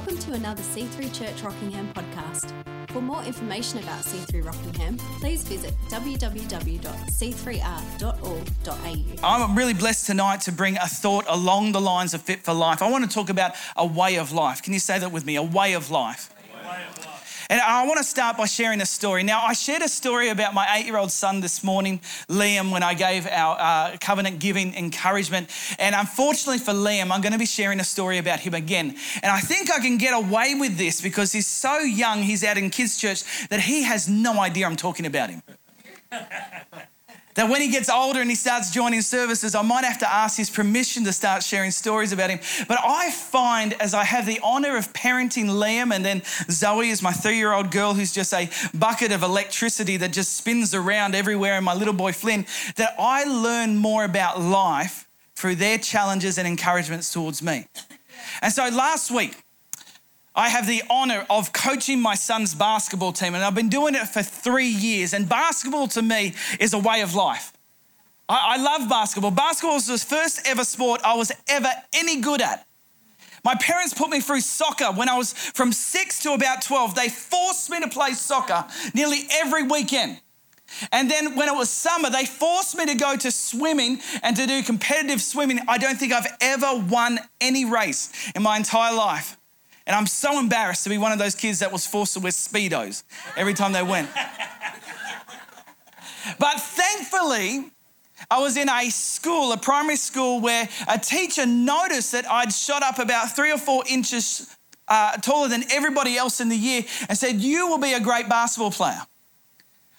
Welcome to another C3 Church Rockingham podcast. For more information about C3 Rockingham, please visit www.c3r.org.au. I'm really blessed tonight to bring a thought along the lines of Fit for Life. I want to talk about a way of life. Can you say that with me? A way of life. And I want to start by sharing a story. Now, I shared a story about my 8-year-old son this morning, Liam, when I gave our covenant giving encouragement. And unfortunately for Liam, I'm going to be sharing a story about him again. And I think I can get away with this because he's so young, he's out in kids' church, that he has no idea I'm talking about him. That when he gets older and he starts joining services, I might have to ask his permission to start sharing stories about him. But I find, as I have the honour of parenting Liam, and then Zoe is my 3-year-old girl who's just a bucket of electricity that just spins around everywhere, and my little boy Flynn, that I learn more about life through their challenges and encouragements towards me. And so last week, I have the honour of coaching my son's basketball team, and I've been doing it for 3 years, and basketball to me is a way of life. I love basketball. Basketball was the first ever sport I was ever any good at. My parents put me through soccer when I was from 6 to about 12. They forced me to play soccer nearly every weekend. And then when it was summer, they forced me to go to swimming and to do competitive swimming. I don't think I've ever won any race in my entire life. And I'm so embarrassed to be one of those kids that was forced to wear Speedos every time they went. But thankfully, I was in a school, a primary school, where a teacher noticed that I'd shot up about 3 or 4 inches taller than everybody else in the year and said, "You will be a great basketball player."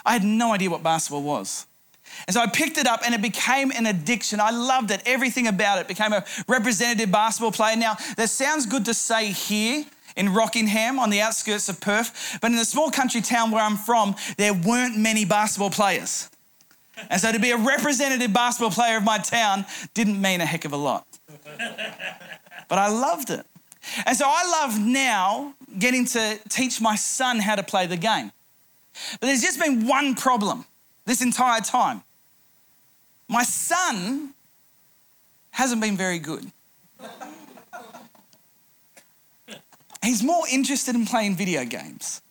I had no idea what basketball was. And so I picked it up and it became an addiction. I loved it. Everything about it became a representative basketball player. Now, that sounds good to say here in Rockingham on the outskirts of Perth, but in the small country town where I'm from, there weren't many basketball players. And so to be a representative basketball player of my town didn't mean a heck of a lot. But I loved it. And so I love now getting to teach my son how to play the game. But there's just been one problem. This entire time, my son hasn't been very good. He's more interested in playing video games.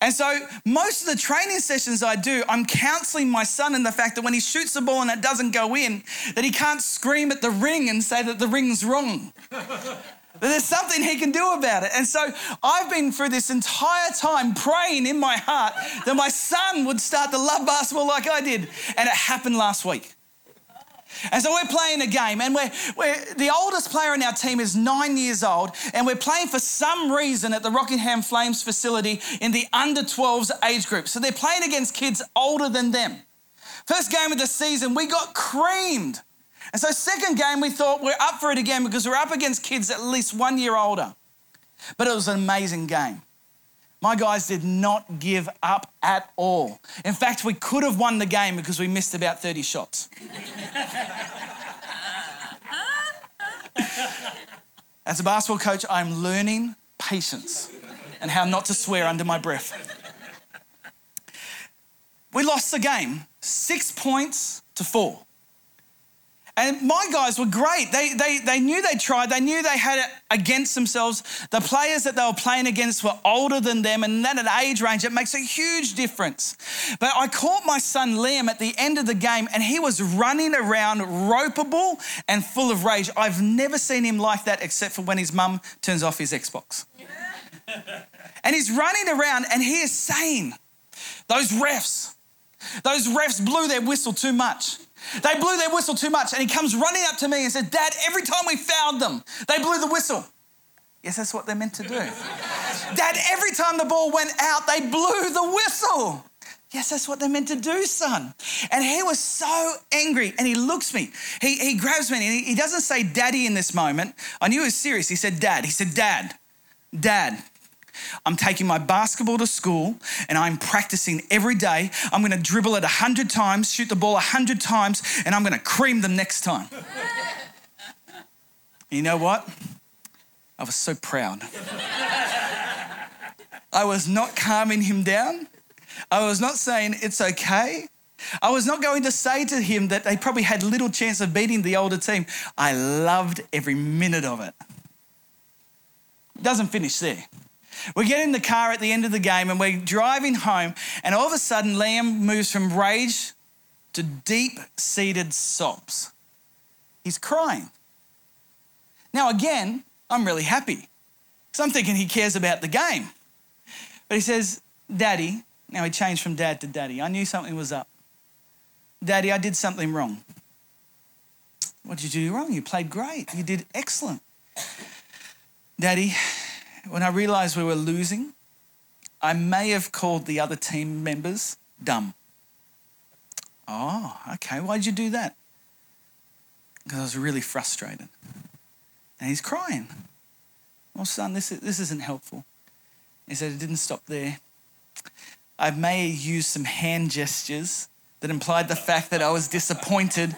And so most of the training sessions I do, I'm counselling my son in the fact that when he shoots the ball and it doesn't go in, that he can't scream at the ring and say that the ring's wrong. There's something he can do about it. And so I've been through this entire time praying in my heart that my son would start to love basketball like I did. And it happened last week. And so we're playing a game, and we're the oldest player in our team is 9 years old, and we're playing for some reason at the Rockingham Flames facility in the under-12s age group. So they're playing against kids older than them. First game of the season, we got creamed. And so second game, we thought we're up for it again because we're up against kids at least 1 year older. But it was an amazing game. My guys did not give up at all. In fact, we could have won the game because we missed about 30 shots. As a basketball coach, I'm learning patience and how not to swear under my breath. We lost the game, 6 points to 4. And my guys were great. They knew they tried. They knew they had it against themselves. The players that they were playing against were older than them, and that at age range, it makes a huge difference. But I caught my son Liam at the end of the game, and he was running around ropeable and full of rage. I've never seen him like that except for when his mum turns off his Xbox. And he's running around, and he is saying, those refs blew their whistle too much. They blew their whistle too much. And he comes running up to me and says, "Dad, every time we fouled them, they blew the whistle." Yes, that's what they're meant to do. "Dad, every time the ball went out, they blew the whistle." Yes, that's what they're meant to do, son. And he was so angry. And he looks me. He grabs me and he doesn't say daddy in this moment. I knew he was serious. He said, "Dad." He said, Dad. I'm taking my basketball to school and I'm practicing every day. I'm going to dribble it 100 times, shoot the ball 100 times, and I'm going to cream them next time. You know what? I was so proud. I was not calming him down. I was not saying it's okay. I was not going to say to him that they probably had little chance of beating the older team. I loved every minute of it. It doesn't finish there. We get in the car at the end of the game and we're driving home, and all of a sudden Liam moves from rage to deep-seated sobs. He's crying. Now again, I'm really happy because I'm thinking he cares about the game. But he says, Daddy, now he changed from dad to daddy. I knew something was up. Daddy, I did something wrong. What did you do wrong? You played great. You did excellent. Daddy, when I realised we were losing, I may have called the other team members dumb. Oh, okay. Why did you do that? Because I was really frustrated. And he's crying. Well, son, this isn't helpful. He said, it didn't stop there. I may have used some hand gestures that implied the fact that I was disappointed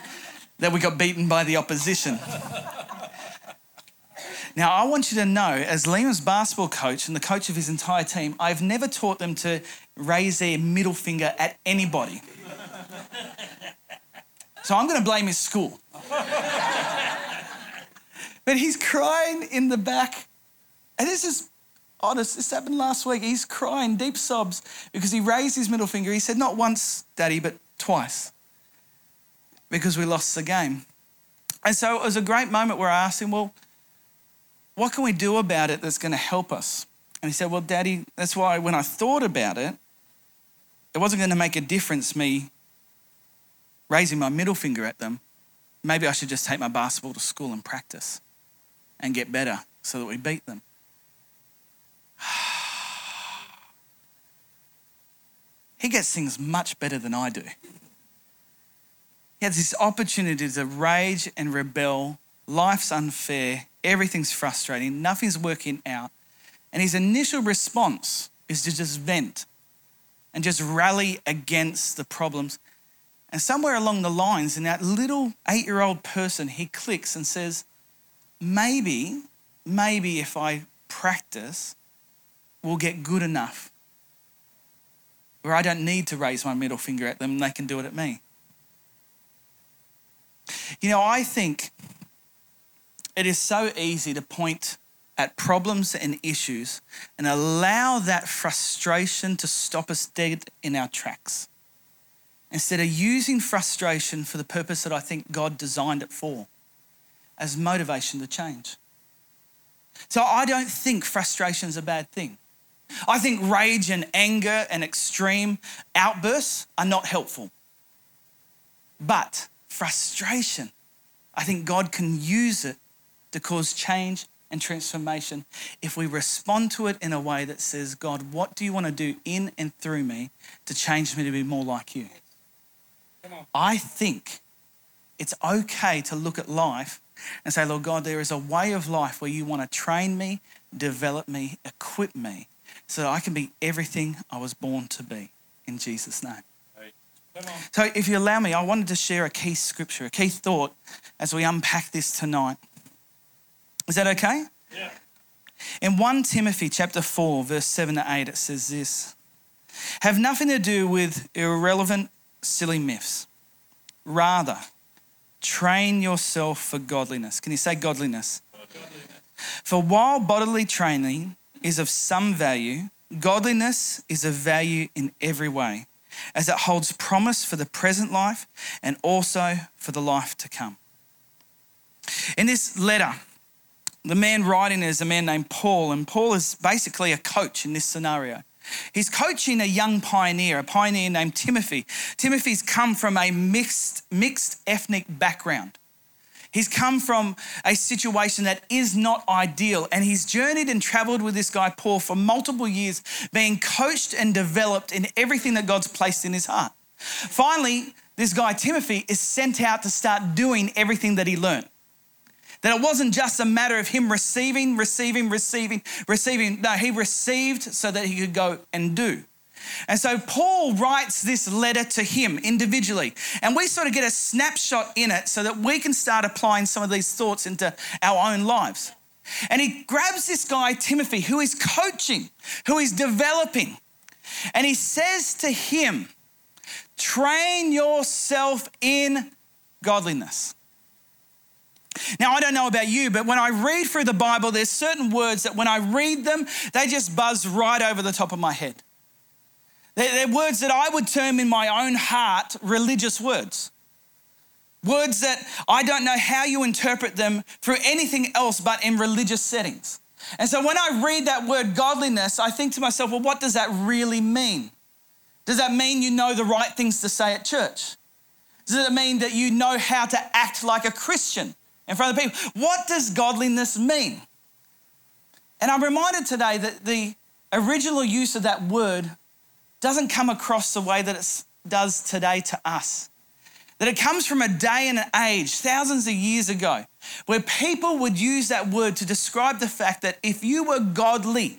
that we got beaten by the opposition. Now, I want you to know, as Liam's basketball coach and the coach of his entire team, I've never taught them to raise their middle finger at anybody. So I'm going to blame his school. But he's crying in the back. And this is honest. This happened last week. He's crying, deep sobs, because he raised his middle finger. He said, not once, Daddy, but twice, because we lost the game. And so it was a great moment where I asked him, well, what can we do about it that's going to help us? And he said, well, Daddy, that's why when I thought about it, it wasn't going to make a difference me raising my middle finger at them. Maybe I should just take my basketball to school and practice and get better so that we beat them. He gets things much better than I do. He has this opportunity to rage and rebel. Life's unfair. Everything's frustrating. Nothing's working out. And his initial response is to just vent and just rally against the problems. And somewhere along the lines, in that little 8-year-old person, he clicks and says, maybe if I practice, we'll get good enough where I don't need to raise my middle finger at them and they can do it at me. You know, I think it is so easy to point at problems and issues and allow that frustration to stop us dead in our tracks, instead of using frustration for the purpose that I think God designed it for, as motivation to change. So I don't think frustration is a bad thing. I think rage and anger and extreme outbursts are not helpful. But frustration, I think God can use it to cause change and transformation if we respond to it in a way that says, God, what do you want to do in and through me to change me to be more like you? I think it's okay to look at life and say, Lord God, there is a way of life where you want to train me, develop me, equip me so that I can be everything I was born to be in Jesus' name. Come on. So if you allow me, I wanted to share a key scripture, a key thought as we unpack this tonight. Is that okay? Yeah. In 1 Timothy chapter 4, verse 7-8, it says this: have nothing to do with irrelevant, silly myths. Rather, train yourself for godliness. Can you say godliness? Godliness. For while bodily training is of some value, godliness is of value in every way, as it holds promise for the present life and also for the life to come. In this letter, the man writing is a man named Paul, and Paul is basically a coach in this scenario. He's coaching a young pioneer, a pioneer named Timothy. Timothy's come from a mixed ethnic background. He's come from a situation that is not ideal, and he's journeyed and travelled with this guy, Paul, for multiple years, being coached and developed in everything that God's placed in his heart. Finally, this guy, Timothy, is sent out to start doing everything that he learned. That it wasn't just a matter of him receiving. No, he received so that he could go and do. And so Paul writes this letter to him individually, and we sort of get a snapshot in it so that we can start applying some of these thoughts into our own lives. And he grabs this guy, Timothy, who is coaching, who is developing, and he says to him, train yourself in godliness. Now, I don't know about you, but when I read through the Bible, there's certain words that when I read them, they just buzz right over the top of my head. They're words that I would term in my own heart religious words. Words that I don't know how you interpret them through anything else but in religious settings. And so when I read that word godliness, I think to myself, well, what does that really mean? Does that mean you know the right things to say at church? Does it mean that you know how to act like a Christian in front of people? What does godliness mean? And I'm reminded today that the original use of that word doesn't come across the way that it does today to us. That it comes from a day and an age, thousands of years ago, where people would use that word to describe the fact that if you were godly,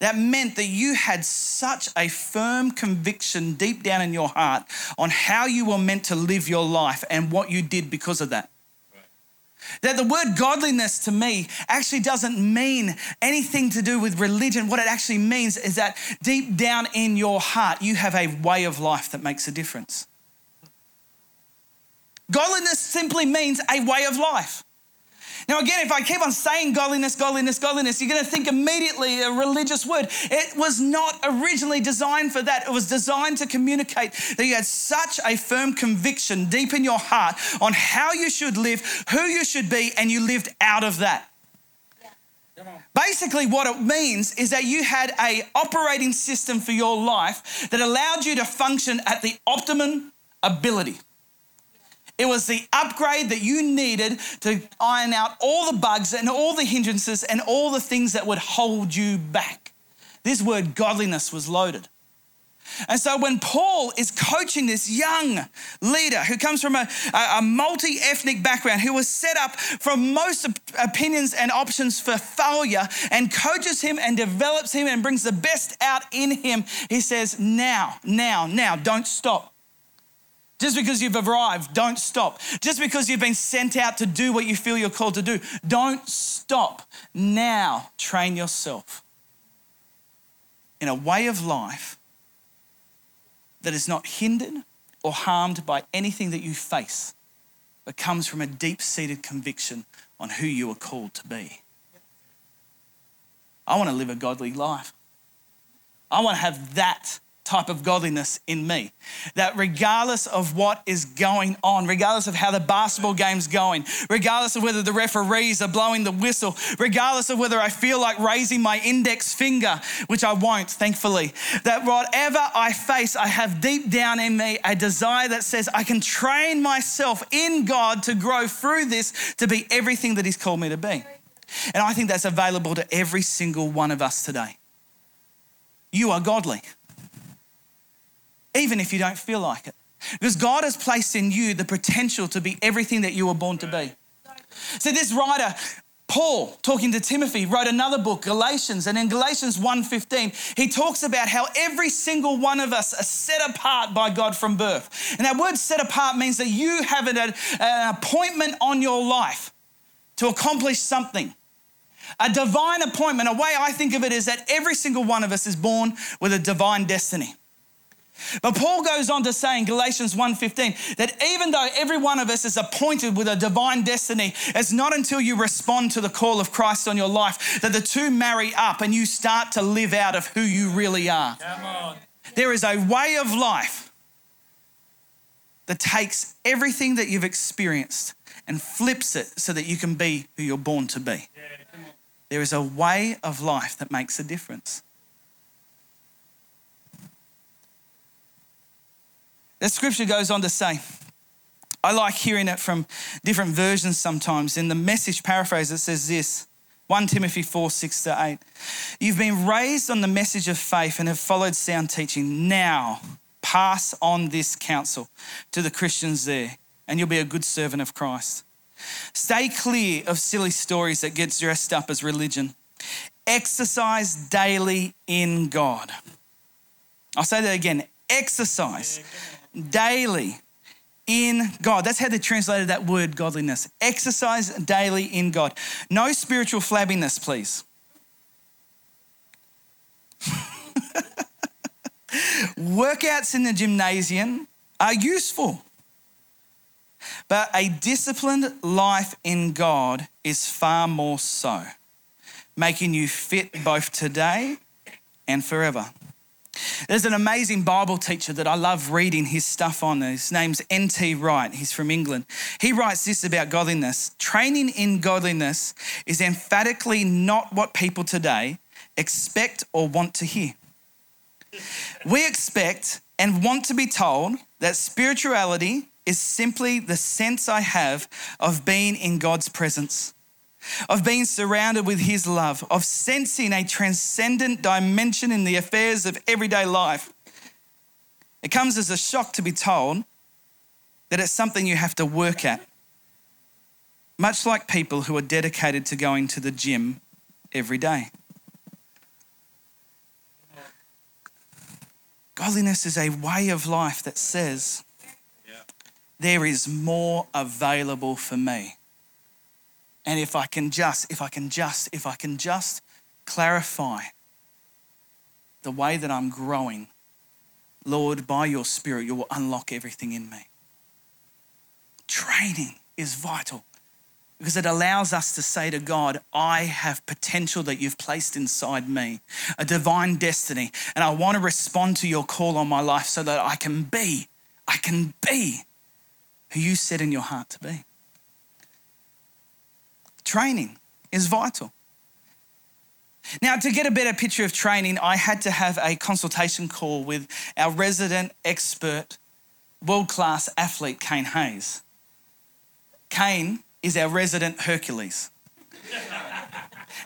that meant that you had such a firm conviction deep down in your heart on how you were meant to live your life and what you did because of that. Right. That the word godliness to me actually doesn't mean anything to do with religion. What it actually means is that deep down in your heart, you have a way of life that makes a difference. Godliness simply means a way of life. Now, again, if I keep on saying godliness, you're going to think immediately a religious word. It was not originally designed for that. It was designed to communicate that you had such a firm conviction deep in your heart on how you should live, who you should be, and you lived out of that. Yeah. Basically, what it means is that you had an operating system for your life that allowed you to function at the optimum ability. It was the upgrade that you needed to iron out all the bugs and all the hindrances and all the things that would hold you back. This word godliness was loaded. And so when Paul is coaching this young leader who comes from a multi-ethnic background, who was set up from most opinions and options for failure, and coaches him and develops him and brings the best out in him, he says, now, don't stop. Just because you've arrived, don't stop. Just because you've been sent out to do what you feel you're called to do, don't stop. Now train yourself in a way of life that is not hindered or harmed by anything that you face, but comes from a deep-seated conviction on who you are called to be. I want to live a godly life. I want to have that type of godliness in me, that regardless of what is going on, regardless of how the basketball game's going, regardless of whether the referees are blowing the whistle, regardless of whether I feel like raising my index finger, which I won't, thankfully, that whatever I face, I have deep down in me a desire that says I can train myself in God to grow through this to be everything that He's called me to be. And I think that's available to every single one of us today. You are godly, even if you don't feel like it. Because God has placed in you the potential to be everything that you were born to be. So this writer, Paul, talking to Timothy, wrote another book, Galatians, and in Galatians 1:15, he talks about how every single one of us are set apart by God from birth. And that word set apart means that you have an appointment on your life to accomplish something. A divine appointment. A way I think of it is that every single one of us is born with a divine destiny. But Paul goes on to say in Galatians 1:15 that even though every one of us is appointed with a divine destiny, it's not until you respond to the call of Christ on your life that the two marry up and you start to live out of who you really are. Come on. There is a way of life that takes everything that you've experienced and flips it so that you can be who you're born to be. Yeah. There is a way of life that makes a difference. The scripture goes on to say, I like hearing it from different versions sometimes. In the Message paraphrase, it says this, 1 Timothy 4:6-8. You've been raised on the message of faith and have followed sound teaching. Now pass on this counsel to the Christians there, and you'll be a good servant of Christ. Stay clear of silly stories that get dressed up as religion. Exercise daily in God. I'll say that again. Exercise daily in God. That's how they translated that word godliness. Exercise daily in God. No spiritual flabbiness, please. Workouts in the gymnasium are useful. But a disciplined life in God is far more so, making you fit both today and forever. There's an amazing Bible teacher that I love reading his stuff on. His name's N.T. Wright. He's from England. He writes this about godliness. Training in godliness is emphatically not what people today expect or want to hear. We expect and want to be told that spirituality is simply the sense I have of being in God's presence, of being surrounded with his love, of sensing a transcendent dimension in the affairs of everyday life. It comes as a shock to be told that it's something you have to work at, much like people who are dedicated to going to the gym every day. Godliness is a way of life that says, there is more available for me. And if I can just clarify the way that I'm growing, Lord, by your Spirit, you will unlock everything in me. Training is vital because it allows us to say to God, I have potential that you've placed inside me, a divine destiny, and I want to respond to your call on my life so that I can be. Who you said in your heart to be. Training is vital. Now, to get a better picture of training, I had to have a consultation call with our resident expert, world-class athlete, Kane Hayes. Kane is our resident Hercules.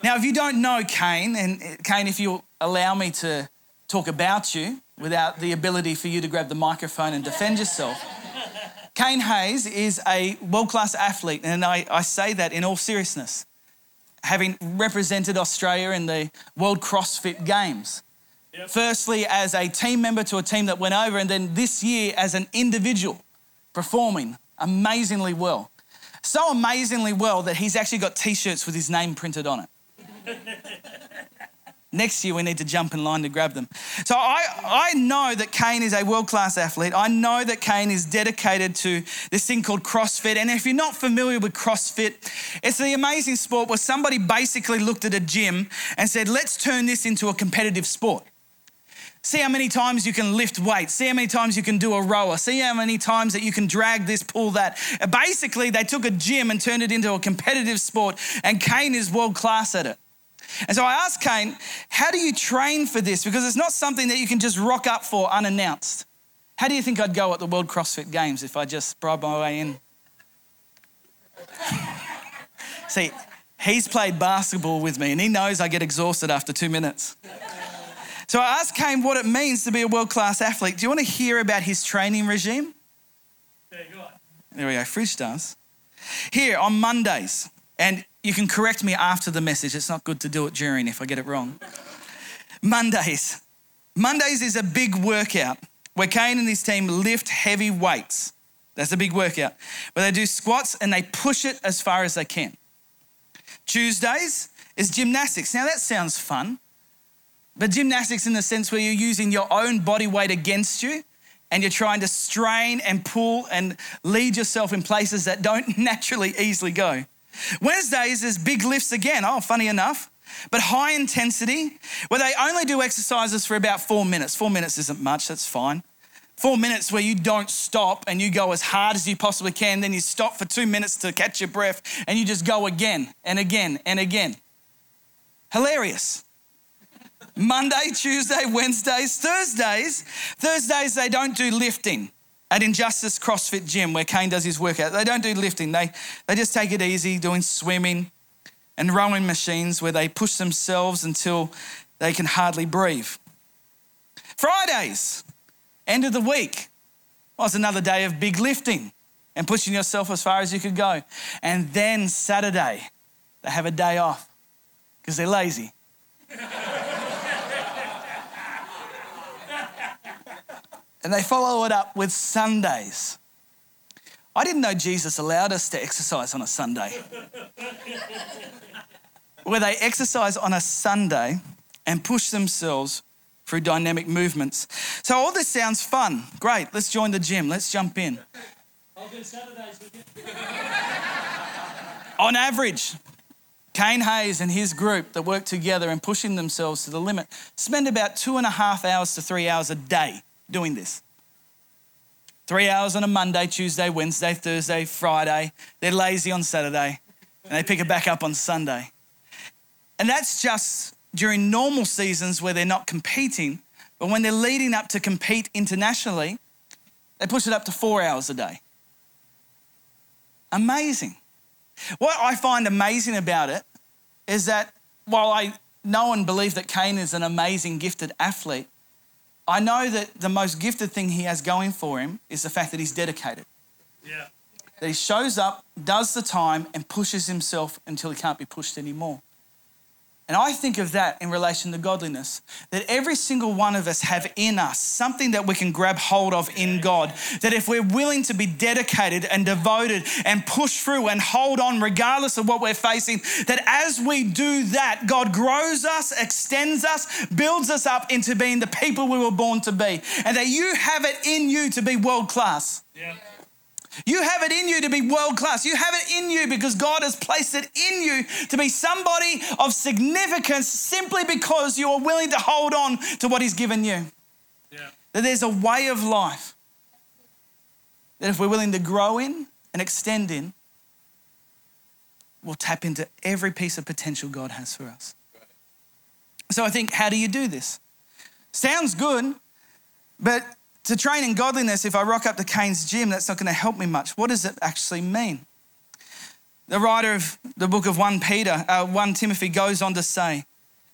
Now, if you don't know Kane, and Kane, if you'll allow me to talk about you without the ability for you to grab the microphone and defend yourself, Kane Hayes is a world-class athlete, and I say that in all seriousness, having represented Australia in the World CrossFit Games. Yep. Firstly, as a team member to a team that went over, and then this year as an individual performing amazingly well. So amazingly well that he's actually got T-shirts with his name printed on it. Next year, we need to jump in line to grab them. So I know that Kane is a world-class athlete. I know that Kane is dedicated to this thing called CrossFit. And if you're not familiar with CrossFit, it's the amazing sport where somebody basically looked at a gym and said, let's turn this into a competitive sport. See how many times you can lift weights. See how many times you can do a rower. See how many times that you can drag this, pull that. Basically, they took a gym and turned it into a competitive sport, and Kane is world-class at it. And so I asked Kane, how do you train for this? Because it's not something that you can just rock up for unannounced. How do you think I'd go at the World CrossFit Games if I just bribed my way in? See, he's played basketball with me and he knows I get exhausted after 2 minutes. So I asked Kane what it means to be a world-class athlete. Do you want to hear about his training regime? Yeah, you got it. There we go, fridge does. Here on Mondays, and you can correct me after the message. It's not good to do it during if I get it wrong. Mondays. Mondays is a big workout where Kane and his team lift heavy weights. That's a big workout. Where they do squats and they push it as far as they can. Tuesdays is gymnastics. Now that sounds fun, but gymnastics in the sense where you're using your own body weight against you and you're trying to strain and pull and lead yourself in places that don't naturally easily go. Wednesdays is big lifts again, funny enough, but high intensity, where they only do exercises for about 4 minutes. 4 minutes isn't much, that's fine. 4 minutes where you don't stop and you go as hard as you possibly can, then you stop for 2 minutes to catch your breath and you just go again and again and again. Hilarious. Monday, Tuesday, Wednesdays, Thursdays. Thursdays, they don't do lifting. At Injustice CrossFit Gym, where Kane does his workout, they don't do lifting. They just take it easy, doing swimming and rowing machines where they push themselves until they can hardly breathe. Fridays, end of the week. Well, it's another day of big lifting and pushing yourself as far as you could go. And then Saturday, they have a day off because they're lazy. And they follow it up with Sundays. I didn't know Jesus allowed us to exercise on a Sunday. Where they exercise on a Sunday and push themselves through dynamic movements. So all this sounds fun. Great, let's join the gym. Let's jump in. do Saturdays with you. On average, Kane Hayes and his group that work together and pushing themselves to the limit spend about 2.5 hours to 3 hours a day doing this. 3 hours on a Monday, Tuesday, Wednesday, Thursday, Friday. They're lazy on Saturday and they pick it back up on Sunday. And that's just during normal seasons where they're not competing, but when they're leading up to compete internationally, they push it up to 4 hours a day. Amazing. What I find amazing about it is that while I know and believe that Kane is an amazing gifted athlete, I know that the most gifted thing he has going for him is the fact that he's dedicated. Yeah. That he shows up, does the time, and pushes himself until he can't be pushed anymore. And I think of that in relation to godliness, that every single one of us have in us something that we can grab hold of in God, that if we're willing to be dedicated and devoted and push through and hold on regardless of what we're facing, that as we do that, God grows us, extends us, builds us up into being the people we were born to be, and that you have it in you to be world class. Yeah. You have it in you to be world class. You have it in you because God has placed it in you to be somebody of significance simply because you are willing to hold on to what he's given you. Yeah. That there's a way of life that if we're willing to grow in and extend in, we'll tap into every piece of potential God has for us. Right. So I think, how do you do this? Sounds good, but to train in godliness, if I rock up to Kane's gym, that's not going to help me much. What does it actually mean? The writer of the book of 1 Timothy goes on to say,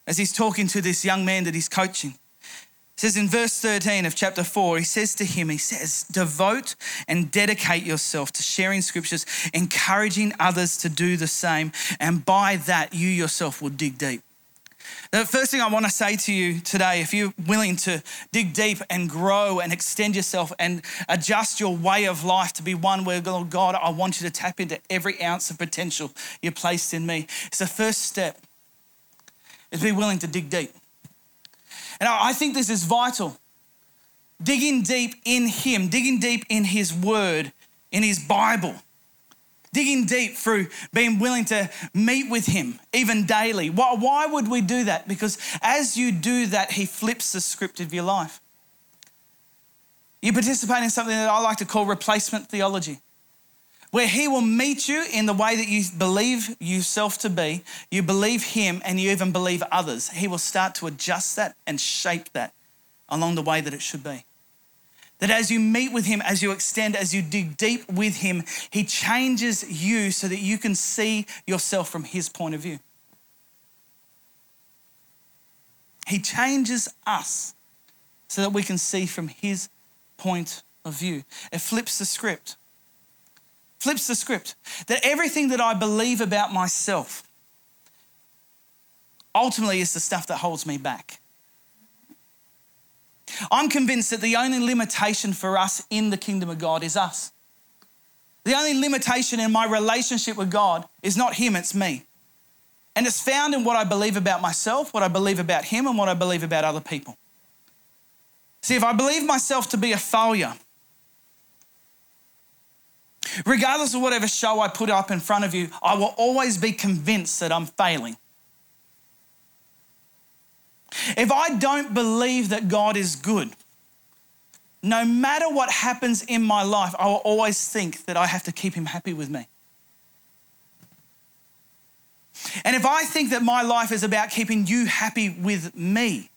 as he's talking to this young man that he's coaching, it says in verse 13 of chapter 4, he says to him, devote and dedicate yourself to sharing scriptures, encouraging others to do the same, and by that you yourself will dig deep. The first thing I want to say to you today, if you're willing to dig deep and grow and extend yourself and adjust your way of life to be one where, oh God, I want you to tap into every ounce of potential you placed in me. It's the first step, is be willing to dig deep. And I think this is vital. Digging deep in him, digging deep in his word, in his Bible. Digging deep through being willing to meet with him, even daily. Why would we do that? Because as you do that, he flips the script of your life. You participate in something that I like to call replacement theology, where he will meet you in the way that you believe yourself to be, you believe him, and you even believe others. He will start to adjust that and shape that along the way that it should be. That as you meet with him, as you extend, as you dig deep with him, he changes you so that you can see yourself from his point of view. He changes us so that we can see from his point of view. It flips the script. Flips the script. That everything that I believe about myself ultimately is the stuff that holds me back. I'm convinced that the only limitation for us in the kingdom of God is us. The only limitation in my relationship with God is not him, it's me. And it's found in what I believe about myself, what I believe about him, and what I believe about other people. See, if I believe myself to be a failure, regardless of whatever show I put up in front of you, I will always be convinced that I'm failing. If I don't believe that God is good, no matter what happens in my life, I will always think that I have to keep him happy with me. And if I think that my life is about keeping you happy with me,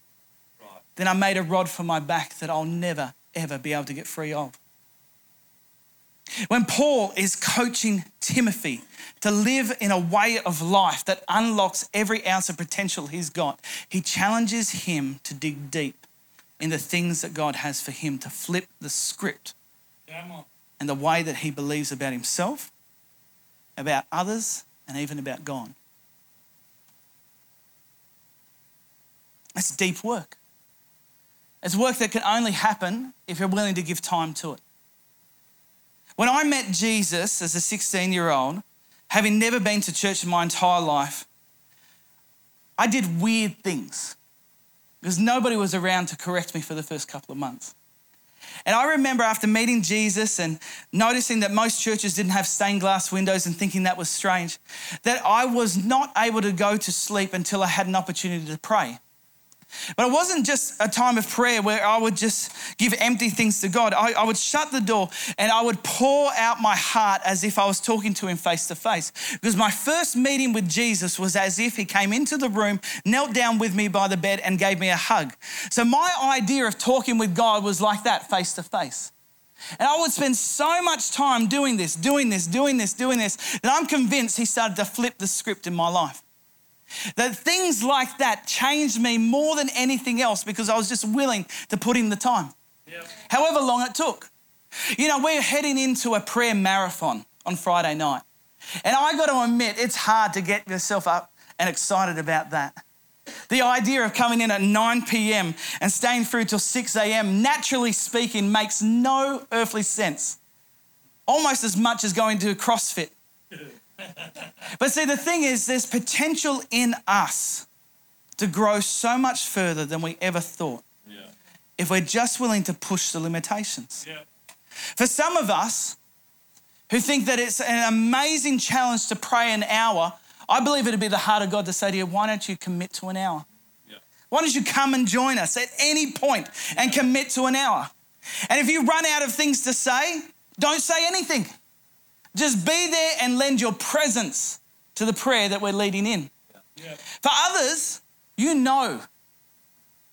right, then I made a rod for my back that I'll never, ever be able to get free of. When Paul is coaching Timothy to live in a way of life that unlocks every ounce of potential he's got, he challenges him to dig deep in the things that God has for him, to flip the script and the way that he believes about himself, about others, and even about God. That's deep work. It's work that can only happen if you're willing to give time to it. When I met Jesus as a 16-year-old, having never been to church in my entire life, I did weird things because nobody was around to correct me for the first couple of months. And I remember after meeting Jesus and noticing that most churches didn't have stained glass windows and thinking that was strange, that I was not able to go to sleep until I had an opportunity to pray. But it wasn't just a time of prayer where I would just give empty things to God. I would shut the door and I would pour out my heart as if I was talking to him face to face. Because my first meeting with Jesus was as if he came into the room, knelt down with me by the bed and gave me a hug. So my idea of talking with God was like that, face to face. And I would spend so much time doing this, that I'm convinced he started to flip the script in my life. That things like that changed me more than anything else because I was just willing to put in the time, however long it took. You know, we're heading into a prayer marathon on Friday night. And I got to admit, it's hard to get yourself up and excited about that. The idea of coming in at 9 p.m. and staying through till 6 a.m., naturally speaking, makes no earthly sense. Almost as much as going to CrossFit. But see, the thing is, there's potential in us to grow so much further than we ever thought if we're just willing to push the limitations. Yeah. For some of us who think that it's an amazing challenge to pray an hour, I believe it'd be the heart of God to say to you, why don't you commit to an hour? Yeah. Why don't you come and join us at any point and commit to an hour? And if you run out of things to say, don't say anything. Just be there and lend your presence to the prayer that we're leading in. Yeah. For others, you know,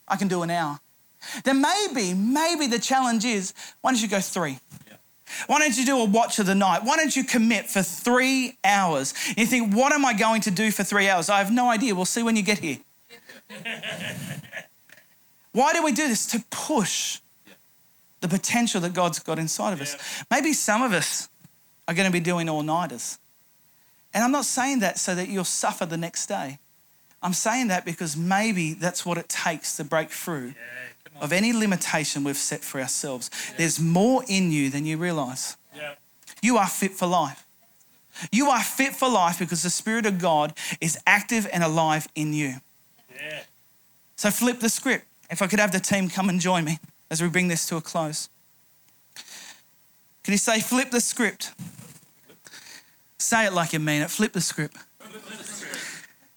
I can do an hour. Then maybe the challenge is, why don't you go 3? Yeah. Why don't you do a watch of the night? Why don't you commit for 3 hours? And you think, what am I going to do for 3 hours? I have no idea. We'll see when you get here. Why do we do this? To push the potential that God's got inside of us. Maybe some of us are going to be doing all-nighters. And I'm not saying that so that you'll suffer the next day. I'm saying that because maybe that's what it takes to break through of any limitation we've set for ourselves. Yeah. There's more in you than you realise. Yeah. You are fit for life. You are fit for life because the Spirit of God is active and alive in you. Yeah. So flip the script. If I could have the team come and join me as we bring this to a close. Can you say, flip the script? Say it like you mean it. Flip the script.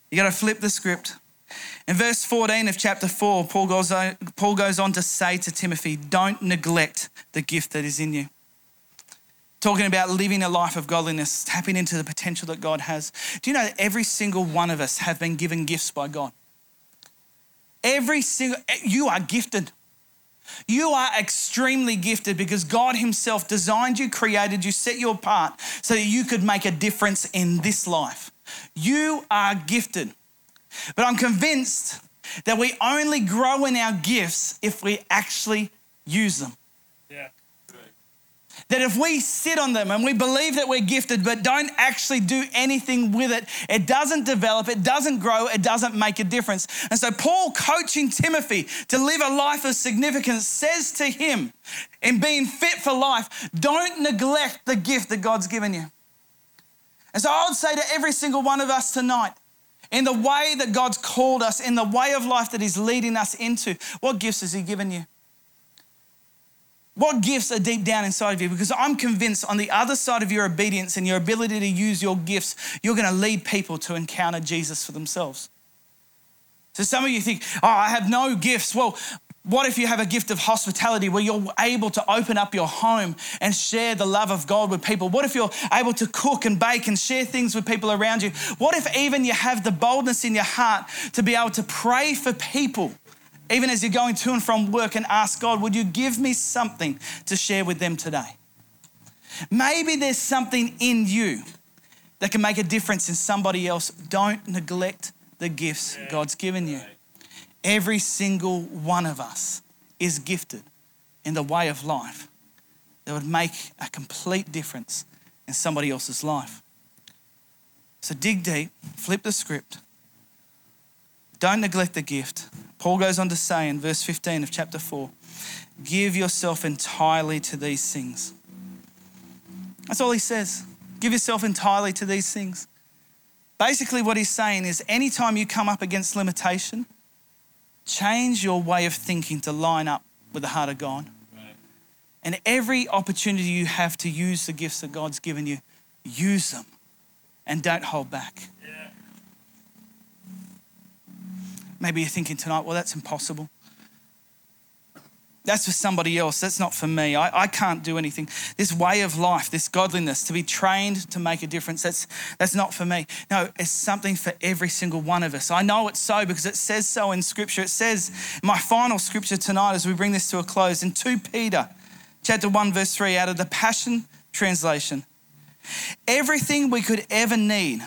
You got to flip the script. In verse 14 of chapter 4, Paul goes on to say to Timothy, don't neglect the gift that is in you. Talking about living a life of godliness, tapping into the potential that God has. Do you know that every single one of us have been given gifts by God? You are gifted. You are extremely gifted because God himself designed you, created you, set you apart so that you could make a difference in this life. You are gifted. But I'm convinced that we only grow in our gifts if we actually use them. Yeah. That if we sit on them and we believe that we're gifted but don't actually do anything with it, it doesn't develop, it doesn't grow, it doesn't make a difference. And so Paul, coaching Timothy to live a life of significance, says to him, in being fit for life, don't neglect the gift that God's given you. And so I would say to every single one of us tonight, in the way that God's called us, in the way of life that he's leading us into, what gifts has he given you? What gifts are deep down inside of you? Because I'm convinced on the other side of your obedience and your ability to use your gifts, you're going to lead people to encounter Jesus for themselves. So some of you think, oh, I have no gifts. Well, what if you have a gift of hospitality where you're able to open up your home and share the love of God with people? What if you're able to cook and bake and share things with people around you? What if even you have the boldness in your heart to be able to pray for people? Even as you're going to and from work and ask God, would you give me something to share with them today? Maybe there's something in you that can make a difference in somebody else. Don't neglect the gifts God's given you. Every single one of us is gifted in the way of life that would make a complete difference in somebody else's life. So dig deep, flip the script. Don't neglect the gift. Paul goes on to say in verse 15 of chapter 4, give yourself entirely to these things. That's all he says. Give yourself entirely to these things. Basically what he's saying is anytime you come up against limitation, change your way of thinking to line up with the heart of God. Right. And every opportunity you have to use the gifts that God's given you, use them and don't hold back. Yeah. Maybe you're thinking tonight, well, that's impossible. That's for somebody else. That's not for me. I can't do anything. This way of life, this godliness, to be trained to make a difference, that's not for me. No, it's something for every single one of us. I know it's so because it says so in Scripture. It says, my final Scripture tonight as we bring this to a close, in 2 Peter chapter 1, verse 3, out of the Passion Translation. Everything we could ever need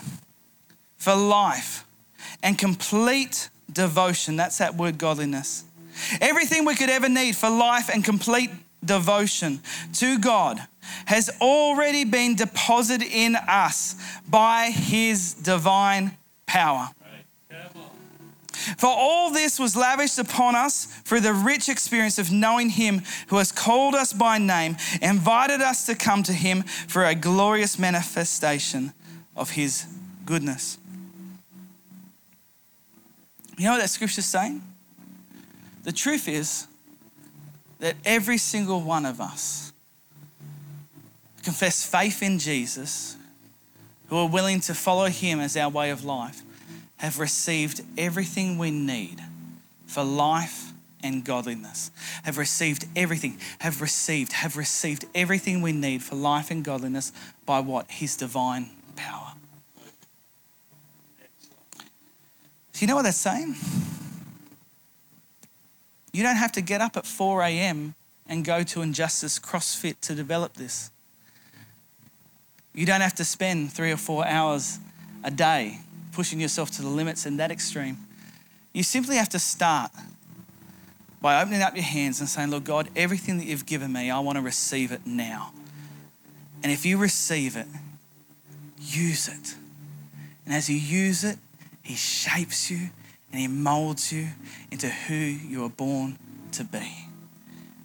for life and complete devotion, that's that word godliness, everything we could ever need for life and complete devotion to God has already been deposited in us by His divine power. For all this was lavished upon us through the rich experience of knowing Him who has called us by name, invited us to come to Him for a glorious manifestation of His goodness. You know what that Scripture's saying? The truth is that every single one of us confess faith in Jesus, who are willing to follow Him as our way of life, have received everything we need for life and godliness. Have received everything we need for life and godliness by what? His divine power. Do you know what that's saying? You don't have to get up at 4 a.m. and go to Injustice CrossFit to develop this. You don't have to spend 3 or 4 hours a day pushing yourself to the limits in that extreme. You simply have to start by opening up your hands and saying, Lord God, everything that you've given me, I want to receive it now. And if you receive it, use it. And as you use it, He shapes you and He molds you into who you are born to be.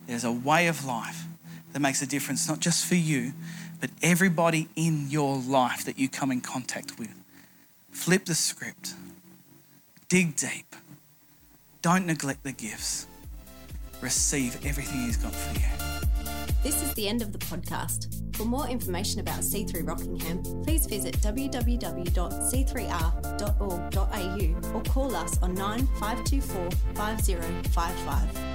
There's a way of life that makes a difference, not just for you, but everybody in your life that you come in contact with. Flip the script. Dig deep. Don't neglect the gifts. Receive everything He's got for you. This is the end of the podcast. For more information about C3 Rockingham, please visit www.c3r.org.au or call us on 9524 5055.